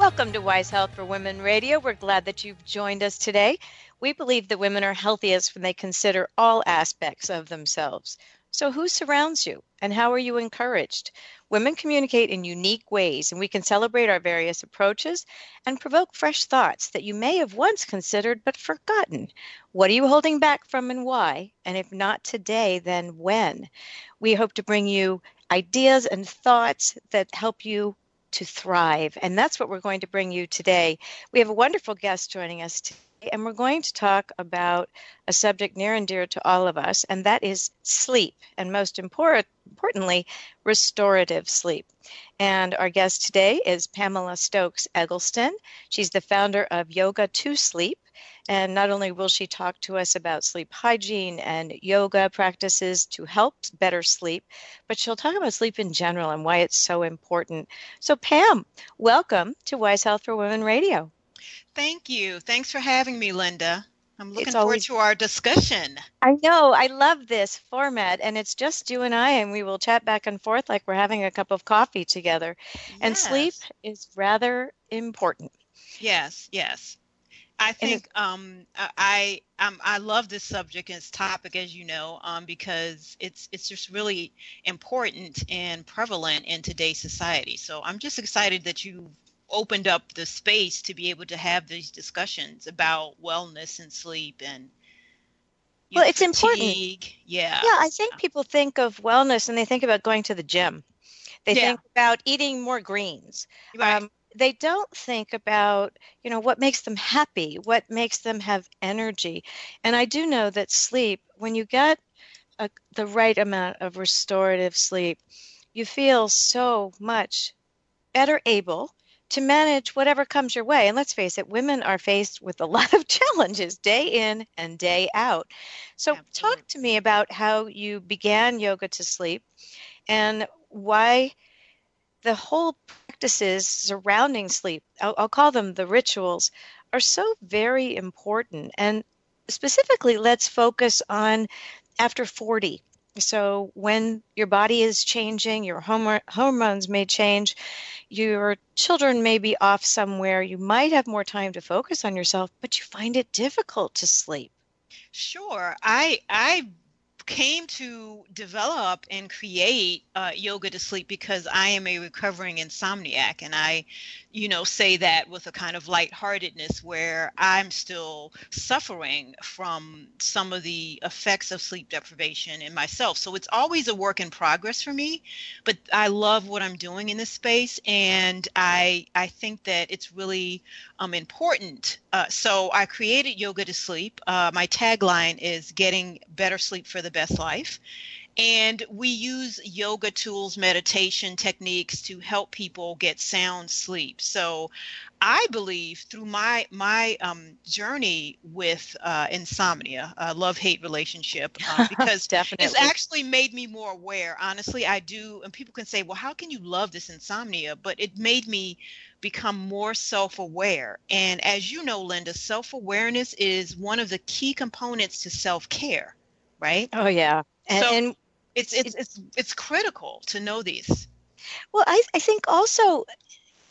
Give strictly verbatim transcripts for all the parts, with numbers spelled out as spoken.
Welcome to Wise Health for Women Radio. We're glad that you've joined us today. We believe that women are healthiest when they consider all aspects of themselves. So who surrounds you and how are you encouraged? Women communicate in unique ways, and we can celebrate our various approaches and provoke fresh thoughts that you may have once considered but forgotten. What are you holding back from and why? And if not today, then when? We hope to bring you ideas and thoughts that help you to thrive. And that's what we're going to bring you today. We have a wonderful guest joining us today, and we're going to talk about a subject near and dear to all of us, and that is sleep, and most import- importantly, restorative sleep. And our guest today is Pamela Stokes Eggleston. She's the founder of Yoga to Sleep. And not only will she talk to us about sleep hygiene and yoga practices to help better sleep, but she'll talk about sleep in general and why it's so important. So Pam, welcome to Wise Health for Women Radio. Thank you. Thanks for having me, Linda. I'm looking always, forward to our discussion. I know. I love this format, and it's just you and I, and we will chat back and forth like we're having a cup of coffee together. Yes. And sleep is rather important. Yes, yes. I think um, I um, I love this subject and this topic, as you know, um, because it's it's just really important and prevalent in today's society. So I'm just excited that you opened up the space to be able to have these discussions about wellness and sleep and well, know, it's fatigue. Important. Yeah. Yeah, I think people think of wellness and they think about going to the gym. They yeah. think about eating more greens. Right. Um, They don't think about, you know, what makes them happy, what makes them have energy. And I do know that sleep, when you get a, the right amount of restorative sleep, you feel so much better able to manage whatever comes your way. And let's face it, women are faced with a lot of challenges day in and day out. So Absolutely. Talk to me about how you began Yoga to Sleep and why the whole practices surrounding sleep, I'll, I'll call them the rituals, are so very important. And specifically, let's focus on after forty. So when your body is changing, your homo- hormones may change, your children may be off somewhere, you might have more time to focus on yourself, but you find it difficult to sleep. Sure. I I. came to develop and create uh, Yoga to Sleep because I am a recovering insomniac, and I, you know, say that with a kind of lightheartedness where I'm still suffering from some of the effects of sleep deprivation in myself. So it's always a work in progress for me, but I love what I'm doing in this space, and I I think that it's really um, important. Uh, so I created Yoga to Sleep. Uh, my tagline is "Getting Better Sleep for the Best Life," and we use yoga tools, meditation techniques to help people get sound sleep. So I believe through my my um, journey with uh, insomnia, uh, love-hate relationship, uh, because it's actually made me more aware. Honestly, I do. And people can say, well, how can you love this insomnia? But it made me become more self-aware. And as you know, Linda, self-awareness is one of the key components to self-care. Right? Oh, yeah. And, so and it's, it's, it's, it's critical to know these. Well, I, I think also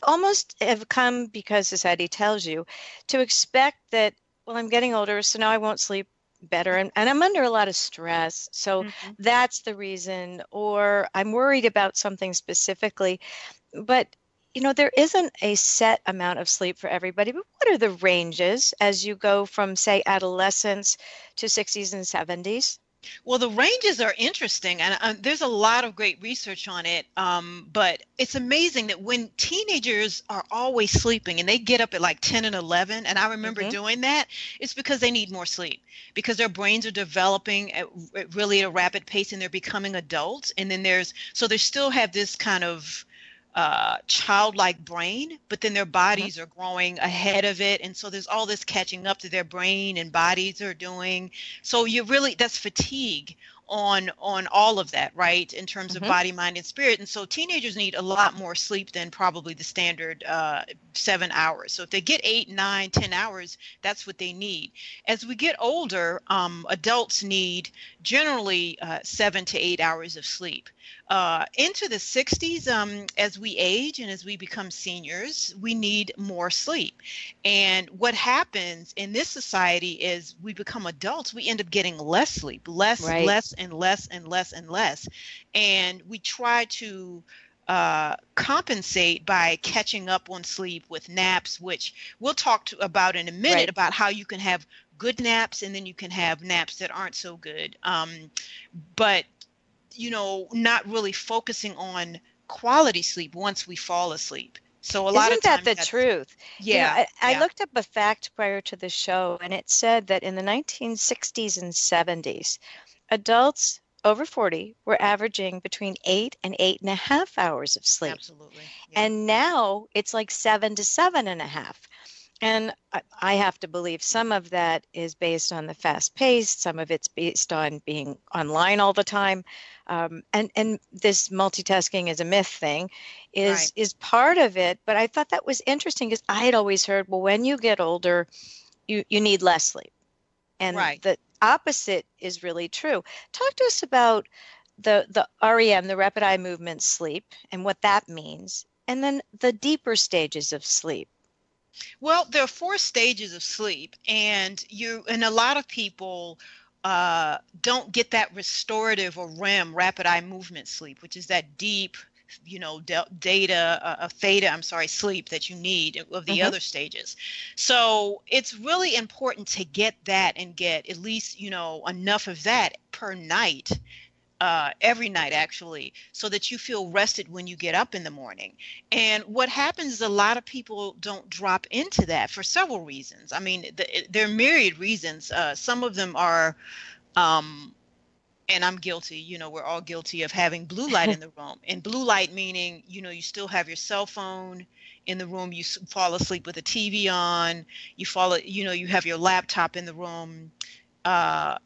almost have come because society tells you to expect that, well, I'm getting older, so now I won't sleep better. And, and I'm under a lot of stress. So mm-hmm. that's the reason, or I'm worried about something specifically, but you know, there isn't a set amount of sleep for everybody, but what are the ranges as you go from, say, adolescence to sixties and seventies? Well, the ranges are interesting, and uh, there's a lot of great research on it, um, but it's amazing that when teenagers are always sleeping and they get up at like ten and eleven, and I remember mm-hmm. doing that, it's because they need more sleep, because their brains are developing at, at really at a rapid pace, and they're becoming adults, and then there's, so they still have this kind of uh, childlike brain, but then their bodies are growing ahead of it. And so there's all this catching up to their brain and bodies are doing. So you really, that's fatigue on on all of that, right, in terms mm-hmm. of body, mind, and spirit. And so teenagers need a lot more sleep than probably the standard uh, seven hours. So if they get eight, nine, ten hours, that's what they need. As we get older, um, adults need generally uh, seven to eight hours of sleep. Uh, into the sixties, um, as we age and as we become seniors, we need more sleep. And what happens in this society is we become adults, we end up getting less sleep, less, right. less, and less, and less, and less. And we try to uh, compensate by catching up on sleep with naps, which we'll talk to about in a minute, right. about how you can have good naps and then you can have naps that aren't so good. Um, but you know, not really focusing on quality sleep once we fall asleep. So a lot of times, isn't that the truth? Yeah. You know, I, yeah. I looked up a fact prior to the show, and it said that in the nineteen sixties and seventies, adults over forty were averaging between eight and eight and a half hours of sleep. Absolutely. Yeah. And now it's like seven to seven and a half. And I have to believe some of that is based on the fast pace. Some of it's based on being online all the time. Um, and, and this multitasking is a myth thing is, right. is part of it. But I thought that was interesting because I had always heard, well, when you get older, you, you need less sleep. And right. the opposite is really true. Talk to us about the, the R E M, the rapid eye movement sleep, and what that means. And then the deeper stages of sleep. Well, there are four stages of sleep, and you and a lot of people uh, don't get that restorative or R E M, rapid eye movement sleep, which is that deep, you know, del- data, uh, theta, I'm sorry, sleep that you need of the mm-hmm. other stages. So it's really important to get that and get at least, you know, enough of that per night. Uh, every night, actually, so that you feel rested when you get up in the morning. And what happens is a lot of people don't drop into that for several reasons. I mean, the, there are myriad reasons. Uh, some of them are, um, and I'm guilty, you know, we're all guilty of having blue light in the room. And blue light meaning, you know, you still have your cell phone in the room, you fall asleep with the T V on, you fall, you know, you have your laptop in the room, uh,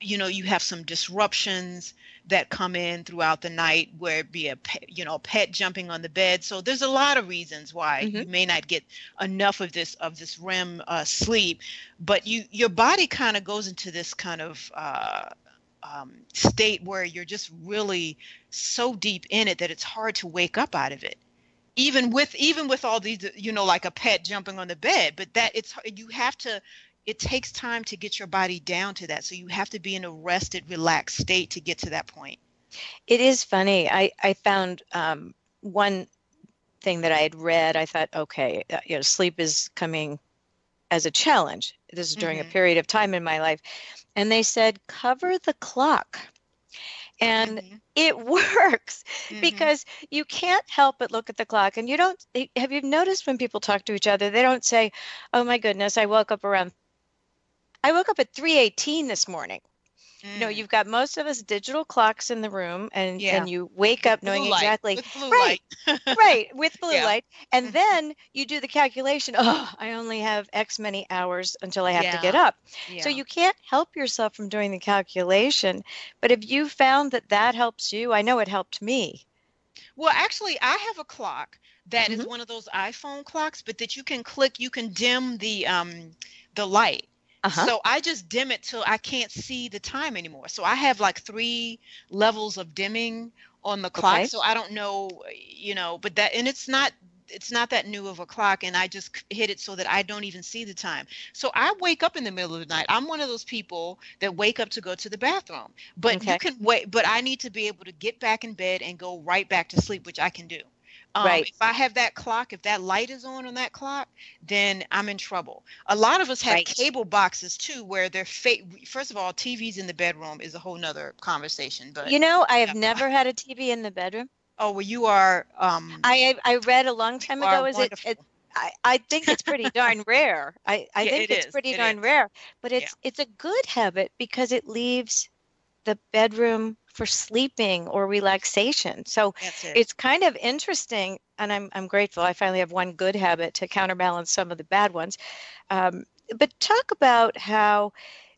you know, you have some disruptions that come in throughout the night, where it be a pet, you know, pet jumping on the bed. So there's a lot of reasons why mm-hmm. you may not get enough of this of this R E M uh, sleep, but you your body kind of goes into this kind of uh, um, state where you're just really so deep in it that it's hard to wake up out of it. Even with even with all these, you know, like a pet jumping on the bed, but that it's you have to. It takes time to get your body down to that. So you have to be in a rested, relaxed state to get to that point. It is funny. I, I found um, one thing that I had read. I thought, okay, you know, sleep is coming as a challenge. This is during mm-hmm. a period of time in my life. And they said, cover the clock. And mm-hmm. it works mm-hmm. because you can't help but look at the clock. And you don't, have you noticed when people talk to each other, they don't say, oh my goodness, I woke up around I woke up at three eighteen this morning. Mm. You know, you've got most of us digital clocks in the room, and, yeah. and you wake up knowing light. exactly. With blue right, light. right, with blue yeah. light. And then you do the calculation, oh, I only have X many hours until I have yeah. to get up. Yeah. So you can't help yourself from doing the calculation. But if you found that that helps you, I know it helped me. Well, actually, I have a clock that mm-hmm. is one of those iPhone clocks, but that you can click, you can dim the um, the light. Uh-huh. So I just dim it till I can't see the time anymore. So I have like three levels of dimming on the clock. Okay. So I don't know, you know, but that, and it's not, it's not that new of a clock, and I just hit it so that I don't even see the time. So I wake up in the middle of the night. I'm one of those people that wake up to go to the bathroom, but okay. you can wait, but I need to be able to get back in bed and go right back to sleep, which I can do. Um, right. If I have that clock, if that light is on on that clock, then I'm in trouble. A lot of us have right. cable boxes, too, where they're fa- – first of all, T Vs in the bedroom is a whole nother conversation. But you know, I have yeah. never had a T V in the bedroom. Oh, well, you are um, – I I read a long time ago. Is it, it, I, I think it's pretty darn rare. I, I yeah, think it it's is. pretty it darn is. rare. But it's yeah. it's a good habit because it leaves the bedroom for sleeping or relaxation. So it. it's kind of interesting, and I'm I'm grateful. I finally have one good habit to counterbalance some of the bad ones. Um, but talk about how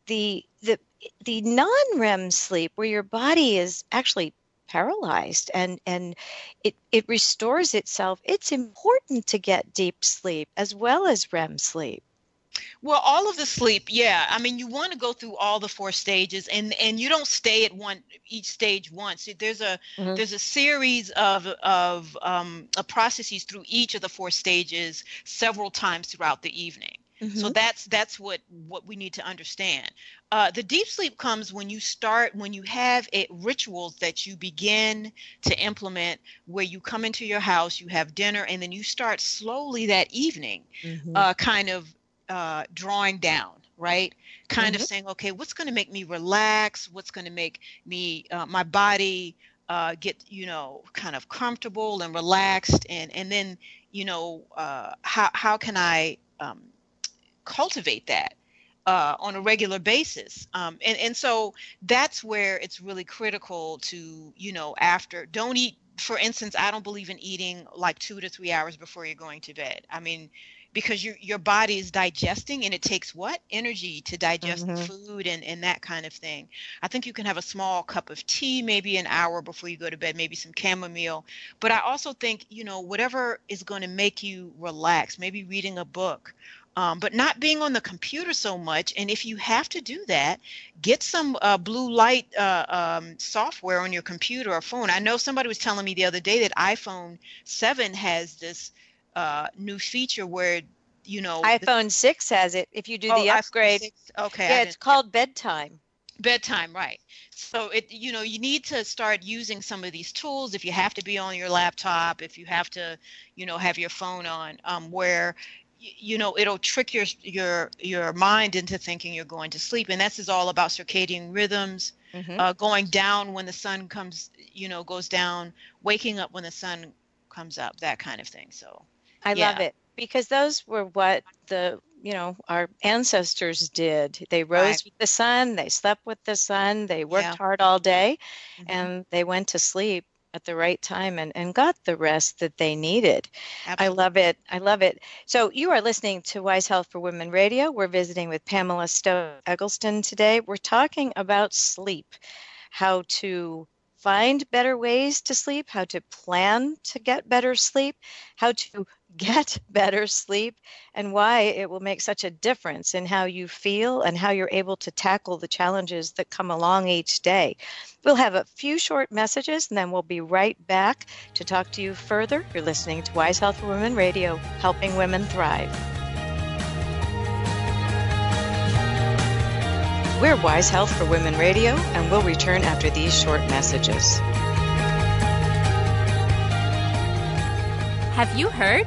the the the non-R E M sleep, where your body is actually paralyzed and and it it restores itself. It's important to get deep sleep as well as R E M sleep. Well, all of the sleep, yeah. I mean, you want to go through all the four stages, and, and you don't stay at one each stage once. There's a mm-hmm. there's a series of of um, processes through each of the four stages several times throughout the evening. Mm-hmm. So that's that's what, what we need to understand. Uh, the deep sleep comes when you start, when you have a, rituals that you begin to implement, where you come into your house, you have dinner, and then you start slowly that evening, mm-hmm. uh, kind of. Uh, drawing down, right? Kind mm-hmm. of saying, okay, what's going to make me relax? What's going to make me, uh, my body uh, get, you know, kind of comfortable and relaxed? And, and then, you know, uh, how, how can I um, cultivate that uh, on a regular basis? Um, and, and so that's where it's really critical to, you know, after, don't eat, for instance, I don't believe in eating like two to three hours before you're going to bed. I mean, because your your body is digesting, and it takes what? Energy to digest mm-hmm. the food and, and that kind of thing. I think you can have a small cup of tea, maybe an hour before you go to bed, maybe some chamomile. But I also think, you know, whatever is going to make you relax, maybe reading a book, um, but not being on the computer so much. And if you have to do that, get some uh, blue light uh, um, software on your computer or phone. I know somebody was telling me the other day that iPhone seven has this Uh, new feature where, you know, iPhone six has it. If you do oh, the upgrade, okay, yeah, it's called bedtime. Bedtime, right? So it, you know, you need to start using some of these tools. If you have to be on your laptop, if you have to, you know, have your phone on, um, where, you know, it'll trick your your your mind into thinking you're going to sleep, and this is all about circadian rhythms. Mm-hmm. Uh, going down when the sun comes, you know, goes down. Waking up when the sun comes up. That kind of thing. So. I yeah. love it, because those were what the, you know, our ancestors did. They rose right. with the sun, they slept with the sun, they worked yeah. hard all day, mm-hmm. and they went to sleep at the right time and, and got the rest that they needed. Absolutely. I love it. I love it. So you are listening to Wise Health for Women Radio. We're visiting with Pamela Stokes Eggleston today. We're talking about sleep, how to find better ways to sleep, how to plan to get better sleep, how to get better sleep, and why it will make such a difference in how you feel and how you're able to tackle the challenges that come along each day. We'll have a few short messages, and then we'll be right back to talk to you further. You're listening to Wise Health for Women Radio, helping women thrive. We're Wise Health for Women Radio, and we'll return after these short messages. Have you heard?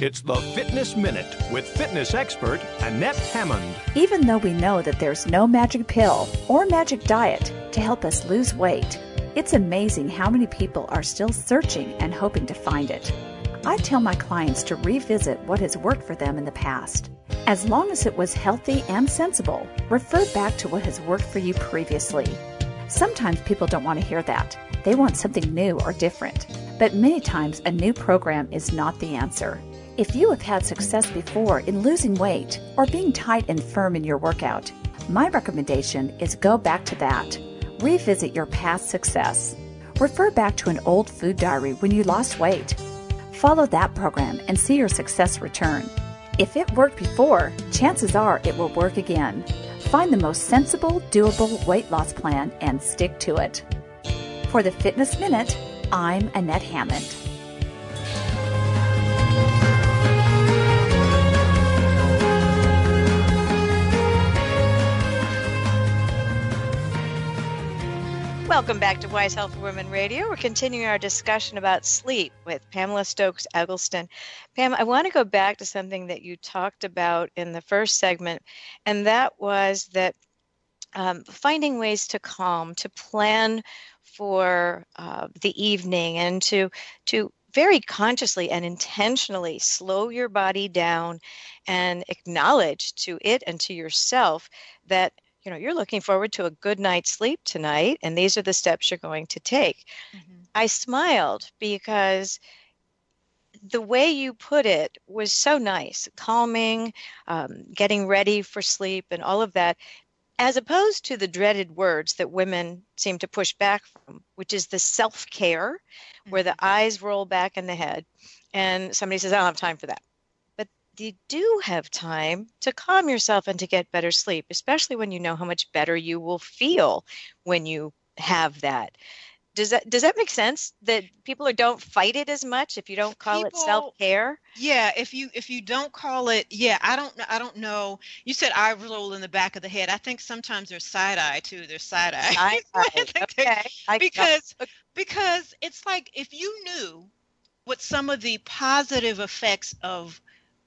It's the Fitness Minute with fitness expert Annette Hammond. Even though we know that there's no magic pill or magic diet to help us lose weight, it's amazing how many people are still searching and hoping to find it. I tell my clients to revisit what has worked for them in the past. As long as it was healthy and sensible, refer back to what has worked for you previously. Sometimes people don't want to hear that. They want something new or different. But many times a new program is not the answer. If you have had success before in losing weight or being tight and firm in your workout, my recommendation is go back to that. Revisit your past success. Refer back to an old food diary when you lost weight. Follow that program and see your success return. If it worked before, chances are it will work again. Find the most sensible, doable weight loss plan and stick to it. For the Fitness Minute, I'm Annette Hammond. Welcome back to Wise Health for Women Radio. We're continuing our discussion about sleep with Pamela Stokes Eggleston. Pam, I want to go back to something that you talked about in the first segment, and that was that um, finding ways to calm, to plan for uh, the evening, and to to very consciously and intentionally slow your body down and acknowledge to it and to yourself that you know, you're looking forward to a good night's sleep tonight, and these are the steps you're going to take. Mm-hmm. I smiled because the way you put it was so nice, calming, um, getting ready for sleep and all of that, as opposed to the dreaded words that women seem to push back from, which is the self-care, mm-hmm. where the eyes roll back in the head, and somebody says, I don't have time for that. You do have time to calm yourself and to get better sleep, especially when you know how much better you will feel when you have that. Does that does that make sense? That people don't fight it as much if you don't call people, it self-care? Yeah, if you if you don't call it, yeah, I don't I don't know. You said eye roll in the back of the head. I think sometimes there's side eye too. There's side eye. Side eye. Okay. Because because it's like if you knew what some of the positive effects of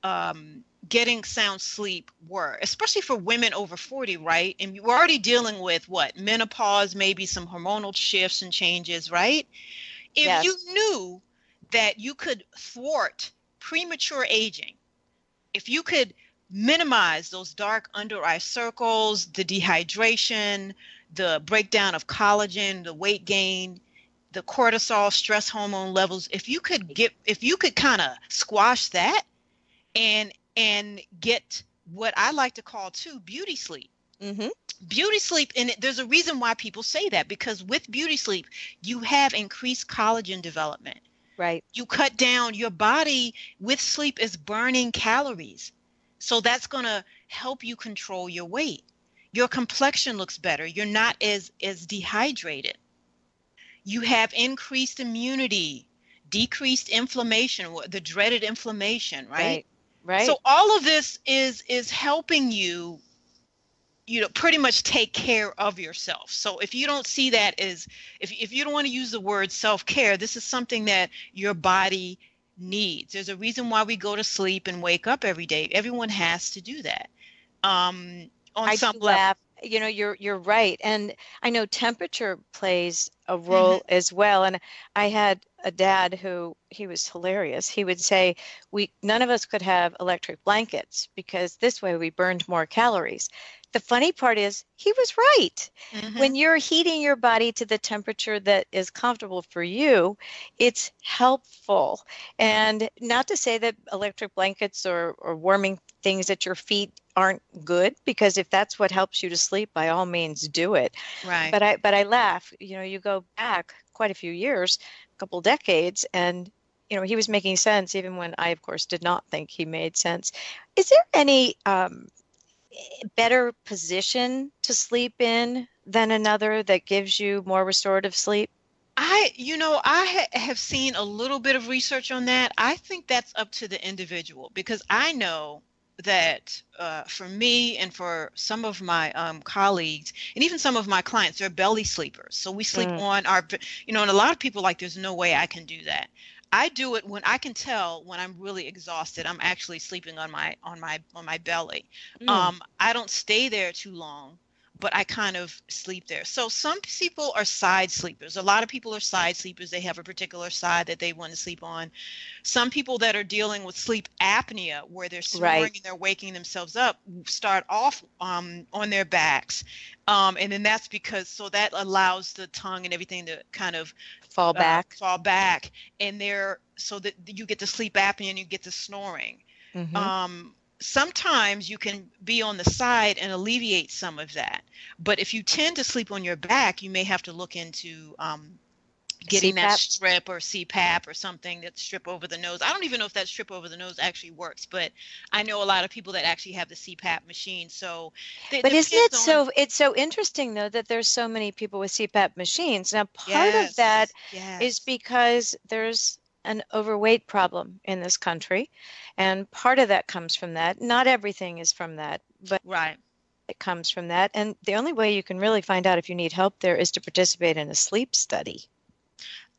Um, getting sound sleep were, especially for women over forty, right? And you were already dealing with what? Menopause, maybe some hormonal shifts and changes, right? If yes. you knew that you could thwart premature aging, if you could minimize those dark under eye circles, the dehydration, the breakdown of collagen, the weight gain, the cortisol, stress hormone levels, if you could get, if you could kind of squash that, And and get what I like to call, too, beauty sleep. Mm-hmm. Beauty sleep, and there's a reason why people say that, because with beauty sleep, you have increased collagen development. Right. You cut down, your body with sleep is burning calories. So that's going to help you control your weight. Your complexion looks better. You're not as, as dehydrated. You have increased immunity, decreased inflammation, the dreaded inflammation, right? Right. Right. So all of this is is helping you, you know, pretty much take care of yourself. So if you don't see that as, if if you don't want to use the word self-care, this is something that your body needs. There's a reason why we go to sleep and wake up every day. Everyone has to do that. Um, on I some level. Laugh. You know, you're you're right, and I know temperature plays a role mm-hmm. as well. And I had a dad who he was hilarious. He would say, "We none of us could have electric blankets because this way we burned more calories." The funny part is he was right. Mm-hmm. When you're heating your body to the temperature that is comfortable for you, it's helpful. And not to say that electric blankets or, or warming things at your feet aren't good, because if that's what helps you to sleep, by all means do it. Right. But I but I laugh. You know, you go back quite a few years, a couple decades, and you know, he was making sense even when I, of course, did not think he made sense. Is there any um, better position to sleep in than another that gives you more restorative sleep? I, you know, I ha- have seen a little bit of research on that. I think that's up to the individual, because I know that uh, for me and for some of my um, colleagues and even some of my clients, they're belly sleepers. So we sleep mm. on our, you know, and a lot of people like, there's no way I can do that. I do it when I can tell when I'm really exhausted, I'm actually sleeping on my, on my, on my belly. Mm. Um, I don't stay there too long, but I kind of sleep there. So some people are side sleepers. A lot of people are side sleepers. They have a particular side that they want to sleep on. Some people that are dealing with sleep apnea, where they're snoring right. and they're waking themselves up, start off um, on their backs. Um, and then that's because, so that allows the tongue and everything to kind of fall back, uh, fall back. And they're, so that you get the sleep apnea and you get the snoring. Mm-hmm. Um, Sometimes you can be on the side and alleviate some of that. But if you tend to sleep on your back, you may have to look into um, getting C PAP? That strip or C PAP or something, that strip over the nose. I don't even know if that strip over the nose actually works, but I know a lot of people that actually have the C PAP machine. So, they, but isn't it so? It's so interesting though that there's so many people with C PAP machines. Now, part yes, of that yes. is because there's an overweight problem in this country, and part of that comes from that. Not everything is from that, but right. It comes from that. And the only way you can really find out if you need help there is to participate in a sleep study.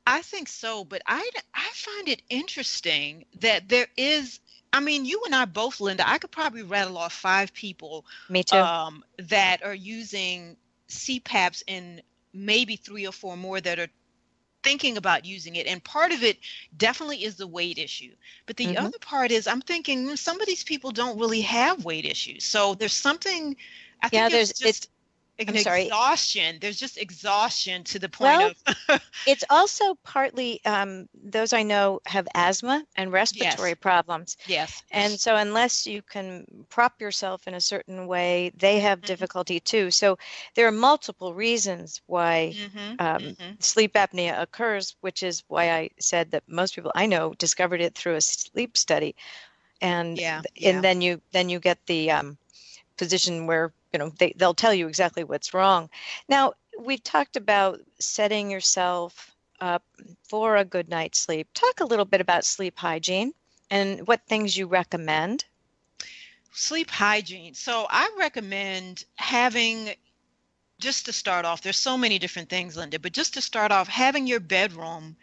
I think so, but I, I find it interesting that there is, I mean, you and I both, Linda, I could probably rattle off five people Me too. Um, that are using C PAPs and maybe three or four more that are thinking about using it. And part of it definitely is the weight issue. But the mm-hmm. other part is I'm thinking some of these people don't really have weight issues. So there's something, I think yeah, there's, it's just... It's- I'm sorry. Exhaustion. There's just exhaustion to the point well, of. It's also partly um, those I know have asthma and respiratory yes. problems. Yes. And so unless you can prop yourself in a certain way, they have mm-hmm. difficulty too. So there are multiple reasons why mm-hmm. Um, mm-hmm. sleep apnea occurs, which is why I said that most people I know discovered it through a sleep study, and yeah. th- and yeah. then you then you get the um, position where. You know, they, they'll tell you exactly what's wrong. Now, we've talked about setting yourself up for a good night's sleep. Talk a little bit about sleep hygiene and what things you recommend. Sleep hygiene. So I recommend having, just to start off, there's so many different things, Linda, but just to start off, having your bedroom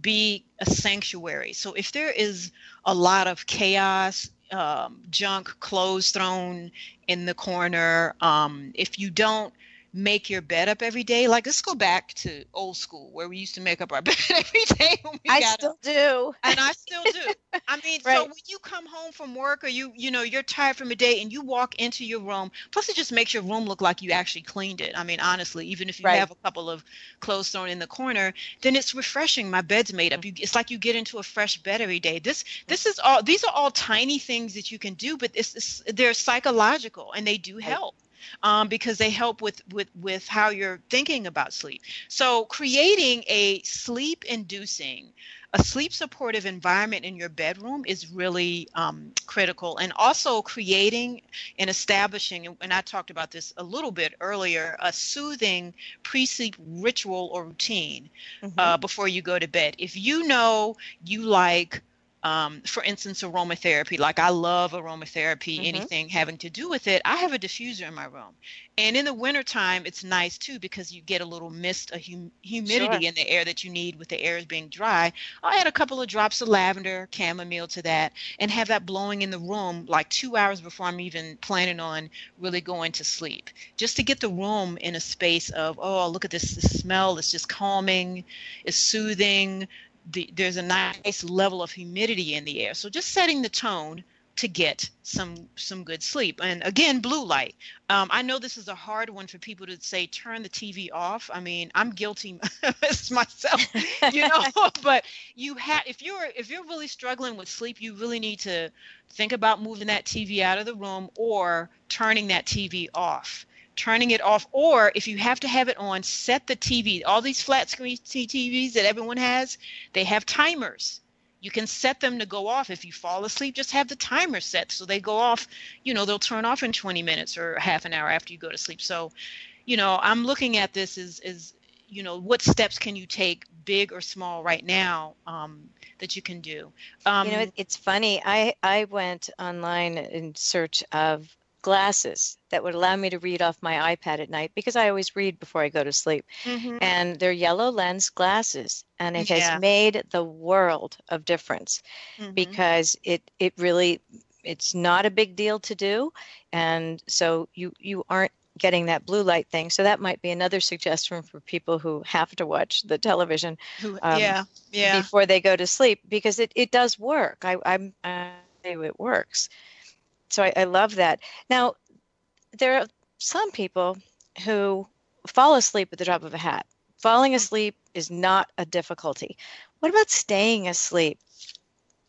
be a sanctuary. So if there is a lot of chaos, Um, junk, clothes thrown in the corner. Um, if you don't make your bed up every day, like let's go back to old school where we used to make up our bed every day. When we I got still up. do. And I still do. I mean, right. So when you come home from work or you, you know, you're tired from a day and you walk into your room, plus it just makes your room look like you actually cleaned it. I mean, honestly, even if you right. have a couple of clothes thrown in the corner, then it's refreshing. My bed's made up. You, it's like you get into a fresh bed every day. This, this is all, these are all tiny things that you can do, but it's, it's, they're psychological and they do help. Right. Um, because they help with, with, with how you're thinking about sleep. So creating a sleep-inducing, a sleep-supportive environment in your bedroom is really um, critical. And also creating and establishing, and I talked about this a little bit earlier, a soothing pre-sleep ritual or routine mm-hmm. uh, before you go to bed. If you know you like Um, for instance, aromatherapy, like I love aromatherapy, mm-hmm. anything having to do with it. I have a diffuser in my room. And in the wintertime, it's nice, too, because you get a little mist, a hum- humidity sure. in the air that you need with the air being dry. I'll add a couple of drops of lavender, chamomile to that, and have that blowing in the room like two hours before I'm even planning on really going to sleep, just to get the room in a space of, oh, look at this, this smell. It's just calming. It's soothing. The, there's a nice level of humidity in the air. So just setting the tone to get some some good sleep. And again, blue light. Um, I know this is a hard one for people to say, turn the T V off. I mean, I'm guilty myself, you know, but you have, if you're, if you're really struggling with sleep, you really need to think about moving that T V out of the room or turning that T V off. Turning it off, or if you have to have it on, set the T V. All these flat screen T Vs that everyone has, they have timers. You can set them to go off. If you fall asleep, just have the timer set so they go off. You know, they'll turn off in twenty minutes or half an hour after you go to sleep. So, you know, I'm looking at this as, as you know, what steps can you take, big or small, right now um, that you can do? Um, you know, it's funny. I, I went online in search of glasses that would allow me to read off my iPad at night because I always read before I go to sleep. Mm-hmm. And they're yellow lens glasses. And it yeah. has made the world of difference mm-hmm. because it, it really, it's not a big deal to do. And so you, you aren't getting that blue light thing. So that might be another suggestion for people who have to watch the television um, yeah. Yeah. before they go to sleep, because it, it does work. I, I'm, I know it works. So I, I love that. Now, there are some people who fall asleep at the drop of a hat. Falling asleep is not a difficulty. What about staying asleep?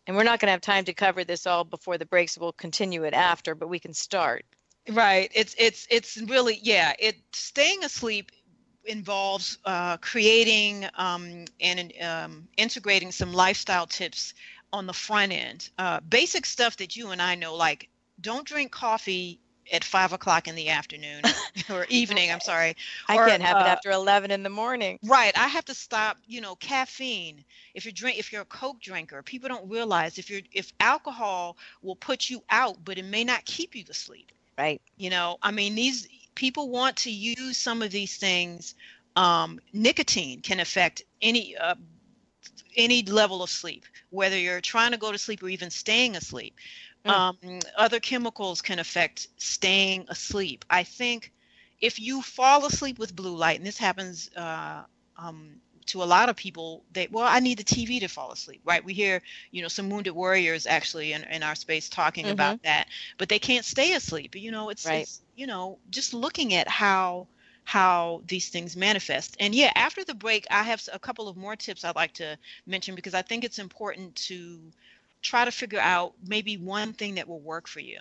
And we're not going to have time to cover this all before the break, so we'll continue it after, but we can start. Right. It's it's it's really, yeah, it staying asleep involves uh, creating um, and um, integrating some lifestyle tips on the front end. Uh, basic stuff that you and I know, like don't drink coffee at five o'clock in the afternoon or evening, I'm sorry. I or, can't have uh, it after eleven in the morning. Right. I have to stop, you know, caffeine. If you drink, if you're a Coke drinker, people don't realize if you're, if alcohol will put you out, but it may not keep you to sleep. Right. You know, I mean, these people want to use some of these things. Um, nicotine can affect any, uh, any level of sleep, whether you're trying to go to sleep or even staying asleep. Um, other chemicals can affect staying asleep. I think if you fall asleep with blue light, and this happens uh, um, to a lot of people, they, well, I need the T V to fall asleep, right? We hear, you know, some wounded warriors actually in, in our space talking mm-hmm. about that, but they can't stay asleep. You know, it's, right. it's, you know, just looking at how how these things manifest. And yeah, after the break, I have a couple of more tips I'd like to mention because I think it's important to try to figure out maybe one thing that will work for you.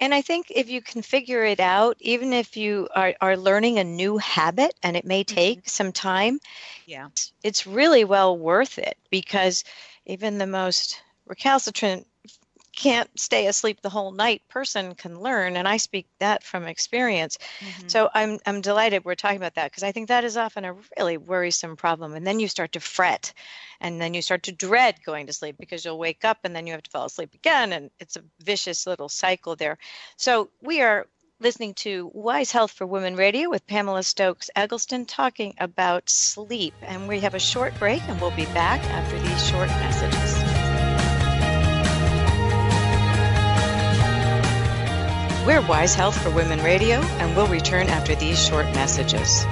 And I think if you can figure it out, even if you are, are learning a new habit, and it may take mm-hmm. some time, yeah, it's really well worth it because even the most recalcitrant can't stay asleep the whole night person can learn. And I speak that from experience. Mm-hmm. So I'm I'm delighted we're talking about that because I think that is often a really worrisome problem. And then you start to fret and then you start to dread going to sleep because you'll wake up and then you have to fall asleep again. And it's a vicious little cycle there. So we are listening to Wise Health for Women Radio with Pamela Stokes Eggleston talking about sleep. And we have a short break and we'll be back after these short messages. We're Wise Health for Women Radio, and we'll return after these short messages.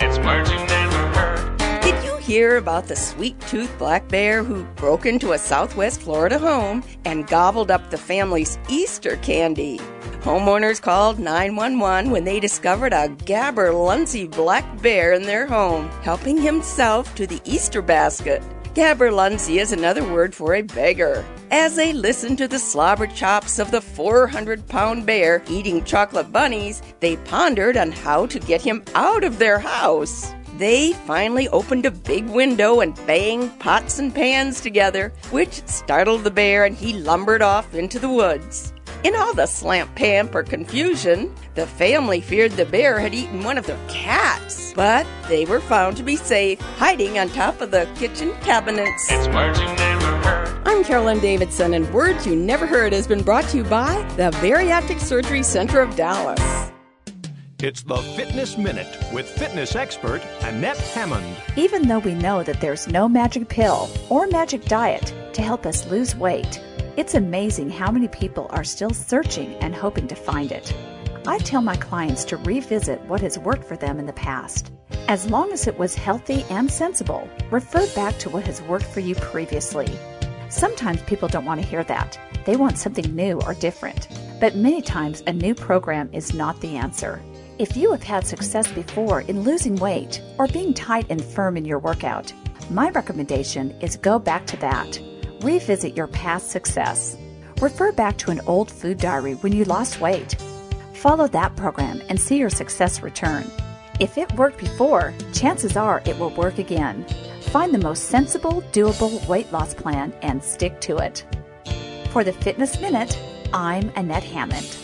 It's merging never heard. Did you hear about the sweet-toothed black bear who broke into a Southwest Florida home and gobbled up the family's Easter candy? Homeowners called nine one one when they discovered a gabberluncy black bear in their home, helping himself to the Easter basket. Gabberluncy is another word for a beggar. As they listened to the slobber chops of the four hundred pound bear eating chocolate bunnies, they pondered on how to get him out of their house. They finally opened a big window and banged pots and pans together, which startled the bear and he lumbered off into the woods. In all the slamp-pamper confusion, the family feared the bear had eaten one of their cats, but they were found to be safe, hiding on top of the kitchen cabinets. It's Words You Never Heard. I'm Carolyn Davidson, and Words You Never Heard has been brought to you by the Bariatric Surgery Center of Dallas. It's the Fitness Minute with fitness expert Annette Hammond. Even though we know that there's no magic pill or magic diet to help us lose weight, it's amazing how many people are still searching and hoping to find it. I tell my clients to revisit what has worked for them in the past. As long as it was healthy and sensible, refer back to what has worked for you previously. Sometimes people don't want to hear that. They want something new or different. But many times a new program is not the answer. If you have had success before in losing weight or being tight and firm in your workout, my recommendation is go back to that. Revisit your past success. Refer back to an old food diary when you lost weight. Follow that program and see your success return. If it worked before, chances are it will work again. Find the most sensible, doable weight loss plan and stick to it. For the Fitness Minute, I'm Annette Hammond.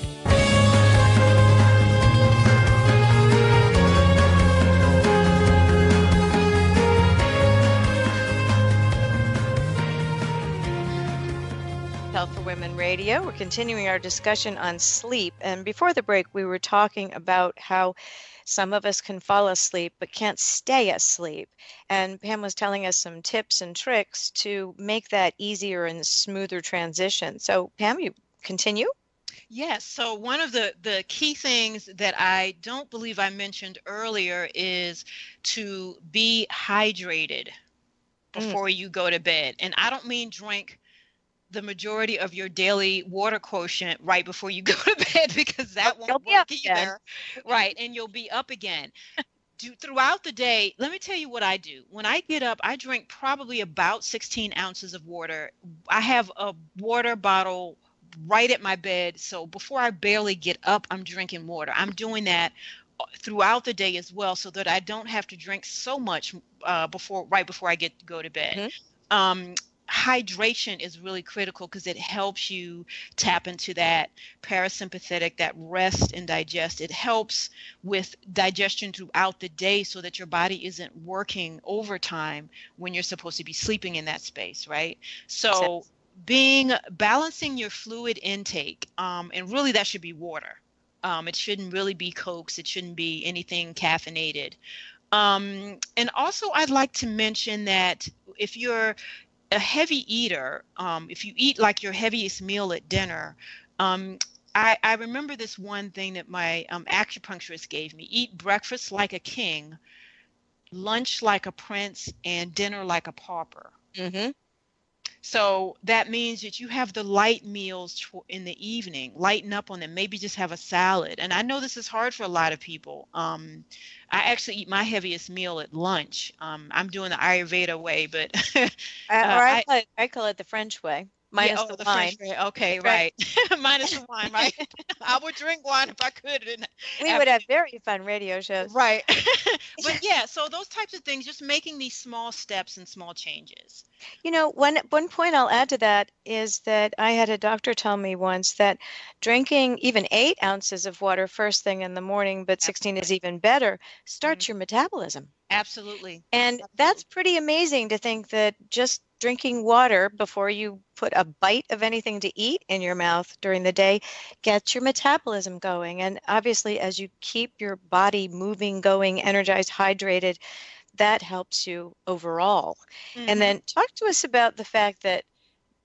For Women Radio. We're continuing our discussion on sleep. And before the break, we were talking about how some of us can fall asleep but can't stay asleep. And Pam was telling us some tips and tricks to make that easier and smoother transition. So, Pam, you continue? Yes. So one of the, the key things that I don't believe I mentioned earlier is to be hydrated before mm. you go to bed. And I don't mean drink the majority of your daily water quotient right before you go to bed because that won't you'll work either. Right. And you'll be up again. Do, throughout the day, let me tell you what I do. When I get up, I drink probably about sixteen ounces of water. I have a water bottle right at my bed. So before I barely get up, I'm drinking water. I'm doing that throughout the day as well, so that I don't have to drink so much uh, before right before I get go to bed. Mm-hmm. Um, hydration is really critical because it helps you tap into that parasympathetic, that rest and digest. It helps with digestion throughout the day so that your body isn't working overtime when you're supposed to be sleeping in that space, right? So being balancing your fluid intake, um, and really that should be water. Um, it shouldn't really be Cokes. It shouldn't be anything caffeinated. Um, and also I'd like to mention that if you're a heavy eater, um, if you eat like your heaviest meal at dinner, um, I, I remember this one thing that my um, acupuncturist gave me: eat breakfast like a king, lunch like a prince, and dinner like a pauper. Mm-hmm. So that means that you have the light meals in the evening, lighten up on them, maybe just have a salad. And I know this is hard for a lot of people. Um, I actually eat my heaviest meal at lunch. Um, I'm doing the Ayurveda way, but uh, I, I, I call it the French way. Minus yeah, oh, the, the wine. French, okay, right. right. Minus the wine, right? I would drink wine if I could. And we after, would have very fun radio shows. Right. But yeah, so those types of things, just making these small steps and small changes. You know, one one point I'll add to that is that I had a doctor tell me once that drinking even eight ounces of water first thing in the morning, but sixteen Absolutely. Is even better, starts mm-hmm. your metabolism. Absolutely. And Absolutely. That's pretty amazing to think that just drinking water before you put a bite of anything to eat in your mouth during the day gets your metabolism going. And obviously, as you keep your body moving, going, energized, hydrated, that helps you overall. Mm-hmm. And then talk to us about the fact that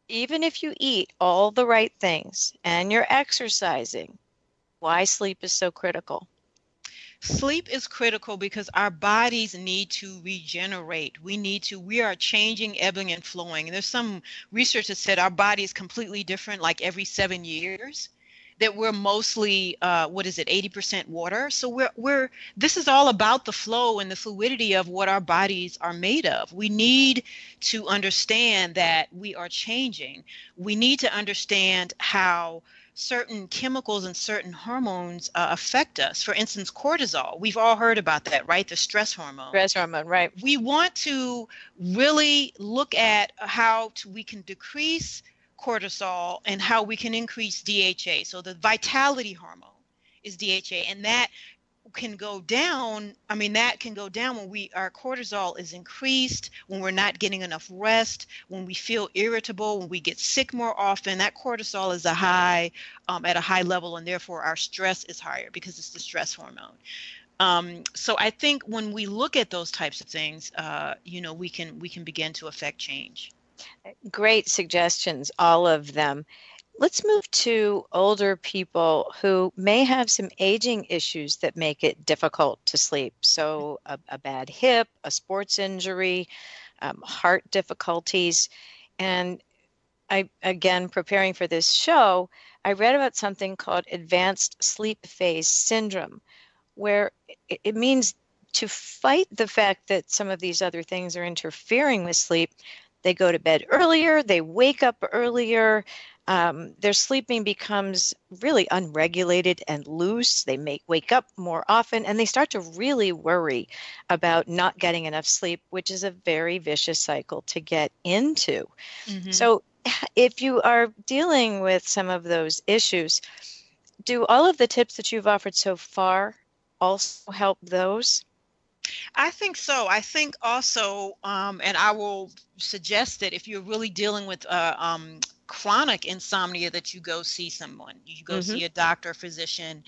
even if you eat all the right things and you're exercising, why sleep is so critical. Sleep is critical because our bodies need to regenerate. We need to, we are changing, ebbing and flowing. And there's some research that said our body is completely different, like every seven years, that we're mostly, uh, what is it, eighty percent water. So we're, we're, this is all about the flow and the fluidity of what our bodies are made of. We need to understand that we are changing. We need to understand how certain chemicals and certain hormones uh, affect us. For instance, cortisol. We've all heard about that, right? The stress hormone. Stress hormone, right. We want to really look at how to, we can decrease cortisol and how we can increase D H A. So the vitality hormone is D H A, and that can go down. I mean, that can go down when we, our cortisol is increased, when we're not getting enough rest, when we feel irritable, when we get sick more often. That cortisol is a high, um, at a high level, and therefore our stress is higher because it's the stress hormone. Um, so I think when we look at those types of things, uh, you know, we can we can begin to affect change. Great suggestions, all of them. Let's move to older people who may have some aging issues that make it difficult to sleep. So a, a bad hip, a sports injury, um, heart difficulties. And I, again, preparing for this show, I read about something called advanced sleep phase syndrome, where it, it means to fight the fact that some of these other things are interfering with sleep. They go to bed earlier, they wake up earlier, Um, their sleeping becomes really unregulated and loose. They may wake up more often, and they start to really worry about not getting enough sleep, which is a very vicious cycle to get into. Mm-hmm. So if you are dealing with some of those issues, do all of the tips that you've offered so far also help those? I think so. I think also, um, and I will suggest that if you're really dealing with uh, um, chronic insomnia, that you go see someone, you go mm-hmm. see a doctor, physician,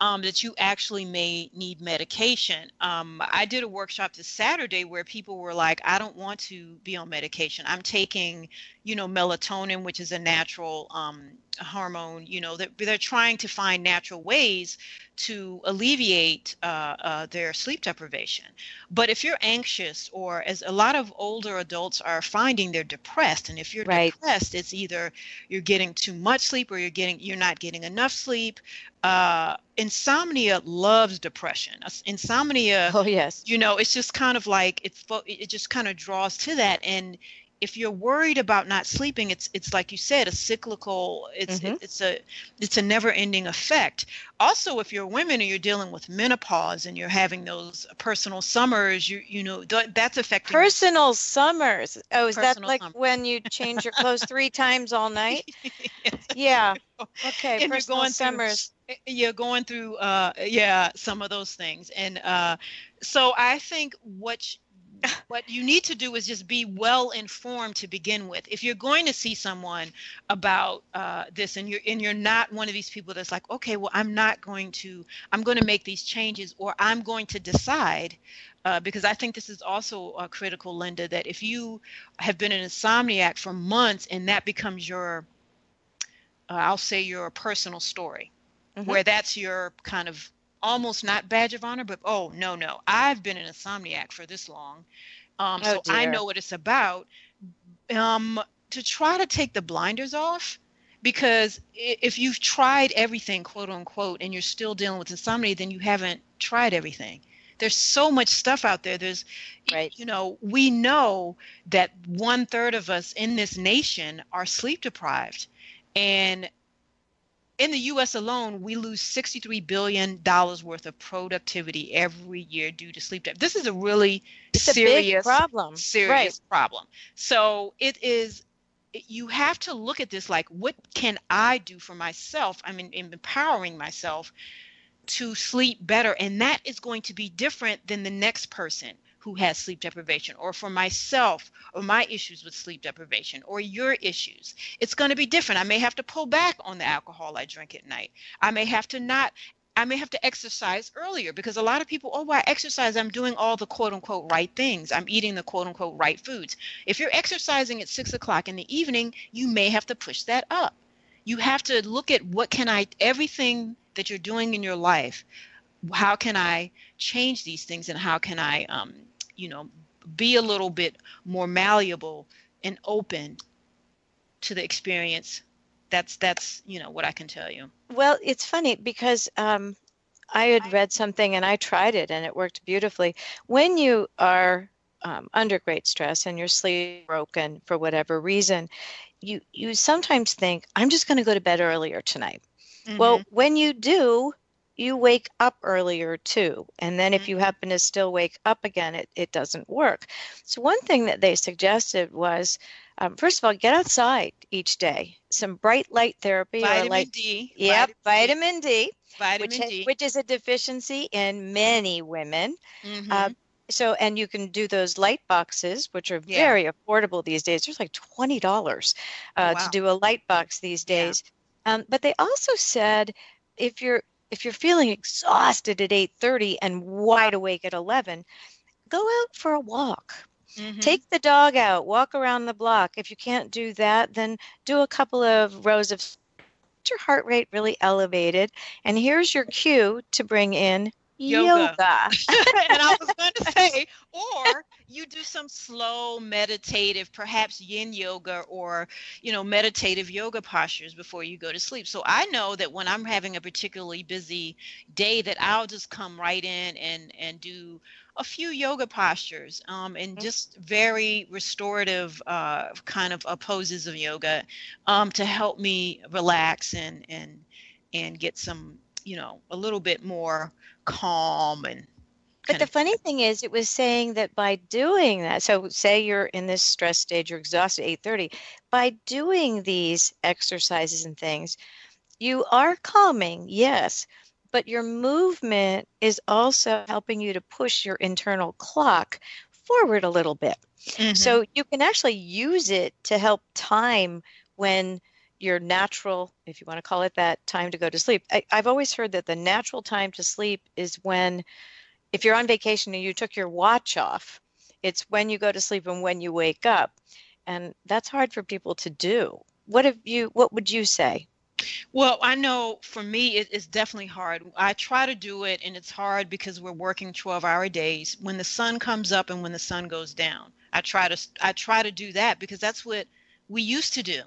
um, that you actually may need medication. Um, I did a workshop this Saturday where people were like, I don't want to be on medication. I'm taking, you know, melatonin, which is a natural um, hormone, you know, that they're, they're trying to find natural ways to alleviate uh, uh, their sleep deprivation. But if you're anxious, or as a lot of older adults are finding, they're depressed. And if you're right. depressed, it's either you're getting too much sleep or you're getting you're not getting enough sleep. Uh, insomnia loves depression. Insomnia. Oh, yes. You know, it's just kind of like it, it just kind of draws to that. And if you're worried about not sleeping, it's it's like you said, a cyclical, it's mm-hmm. it, it's a it's a never-ending effect. Also, if you're women and you're dealing with menopause and you're having those personal summers, you you know, th- that's affecting personal you. Summers. Oh, is personal that like summer. When you change your clothes three times all night? Yes. Yeah. Okay. And personal you're going summers. Through, you're going through uh yeah, some of those things. And uh so I think what you, what you need to do is just be well informed to begin with. If you're going to see someone about uh, this, and you're and you're not one of these people that's like, okay, well, I'm not going to, I'm going to make these changes, or I'm going to decide, uh, because I think this is also uh, critical, Linda, that if you have been an insomniac for months and that becomes your, uh, I'll say your personal story, mm-hmm. where that's your kind of almost not badge of honor, but oh, no, no, I've been an insomniac for this long. Um, oh, so dear. I know what it's about. Um, to try to take the blinders off, because if you've tried everything, quote unquote, and you're still dealing with insomnia, then you haven't tried everything. There's so much stuff out there. There's, right. you know, we know that one third of us in this nation are sleep deprived. And in the U S alone, we lose sixty-three billion dollars worth of productivity every year due to sleep debt. This is a really it's serious a problem. Serious right. problem. So it is, you have to look at this like, what can I do for myself? I mean, empowering myself to sleep better. And that is going to be different than the next person who has sleep deprivation, or for myself, or my issues with sleep deprivation, or your issues. It's going to be different. I may have to pull back on the alcohol I drink at night. I may have to not, I may have to exercise earlier, because a lot of people, oh, well, I exercise, I'm doing all the quote unquote right things. I'm eating the quote unquote right foods. If you're exercising at six o'clock in the evening, you may have to push that up. You have to look at what can I, everything that you're doing in your life, how can I change these things, and how can I, um, you know, be a little bit more malleable and open to the experience. That's, that's, you know, what I can tell you. Well, it's funny because um, I had read something and I tried it and it worked beautifully. When you are um, under great stress and your sleep broken for whatever reason, you, you sometimes think, I'm just going to go to bed earlier tonight. Mm-hmm. Well, when you do, you wake up earlier too. And then if you happen to still wake up again, it, it doesn't work. So one thing that they suggested was, um, first of all, get outside each day. Some bright light therapy. Vitamin or light, D. Yep, vitamin D. Vitamin D. Which, D. which is a deficiency in many women. Mm-hmm. Uh, so, and you can do those light boxes, which are yeah. very affordable these days. There's like twenty dollars uh, oh, wow. to do a light box these days. Yeah. Um, but they also said, if you're, If you're feeling exhausted at eight thirty and wide awake at eleven, go out for a walk. Mm-hmm. Take the dog out, walk around the block. If you can't do that, then do a couple of rows of get your heart rate really elevated. And here's your cue to bring in yoga. yoga. And I was going to say, or you do some slow meditative, perhaps yin yoga, or, you know, meditative yoga postures before you go to sleep. So I know that when I'm having a particularly busy day, that I'll just come right in and, and do a few yoga postures, um, and just very restorative uh, kind of uh, poses of yoga um, to help me relax and, and, and get some, you know, a little bit more calm. And but the funny thing is, it was saying that by doing that, so say you're in this stress stage, you're exhausted at eight thirty, by doing these exercises and things, you are calming, yes, but your movement is also helping you to push your internal clock forward a little bit. Mm-hmm. So you can actually use it to help time when your natural, if you want to call it that, time to go to sleep. I, I've always heard that the natural time to sleep is when, if you're on vacation and you took your watch off, it's when you go to sleep and when you wake up. And that's hard for people to do. What have you, what would you say? Well, I know for me, it, it's definitely hard. I try to do it, and it's hard because we're working twelve-hour days when the sun comes up and when the sun goes down. I try to, I try to do that because that's what we used to do.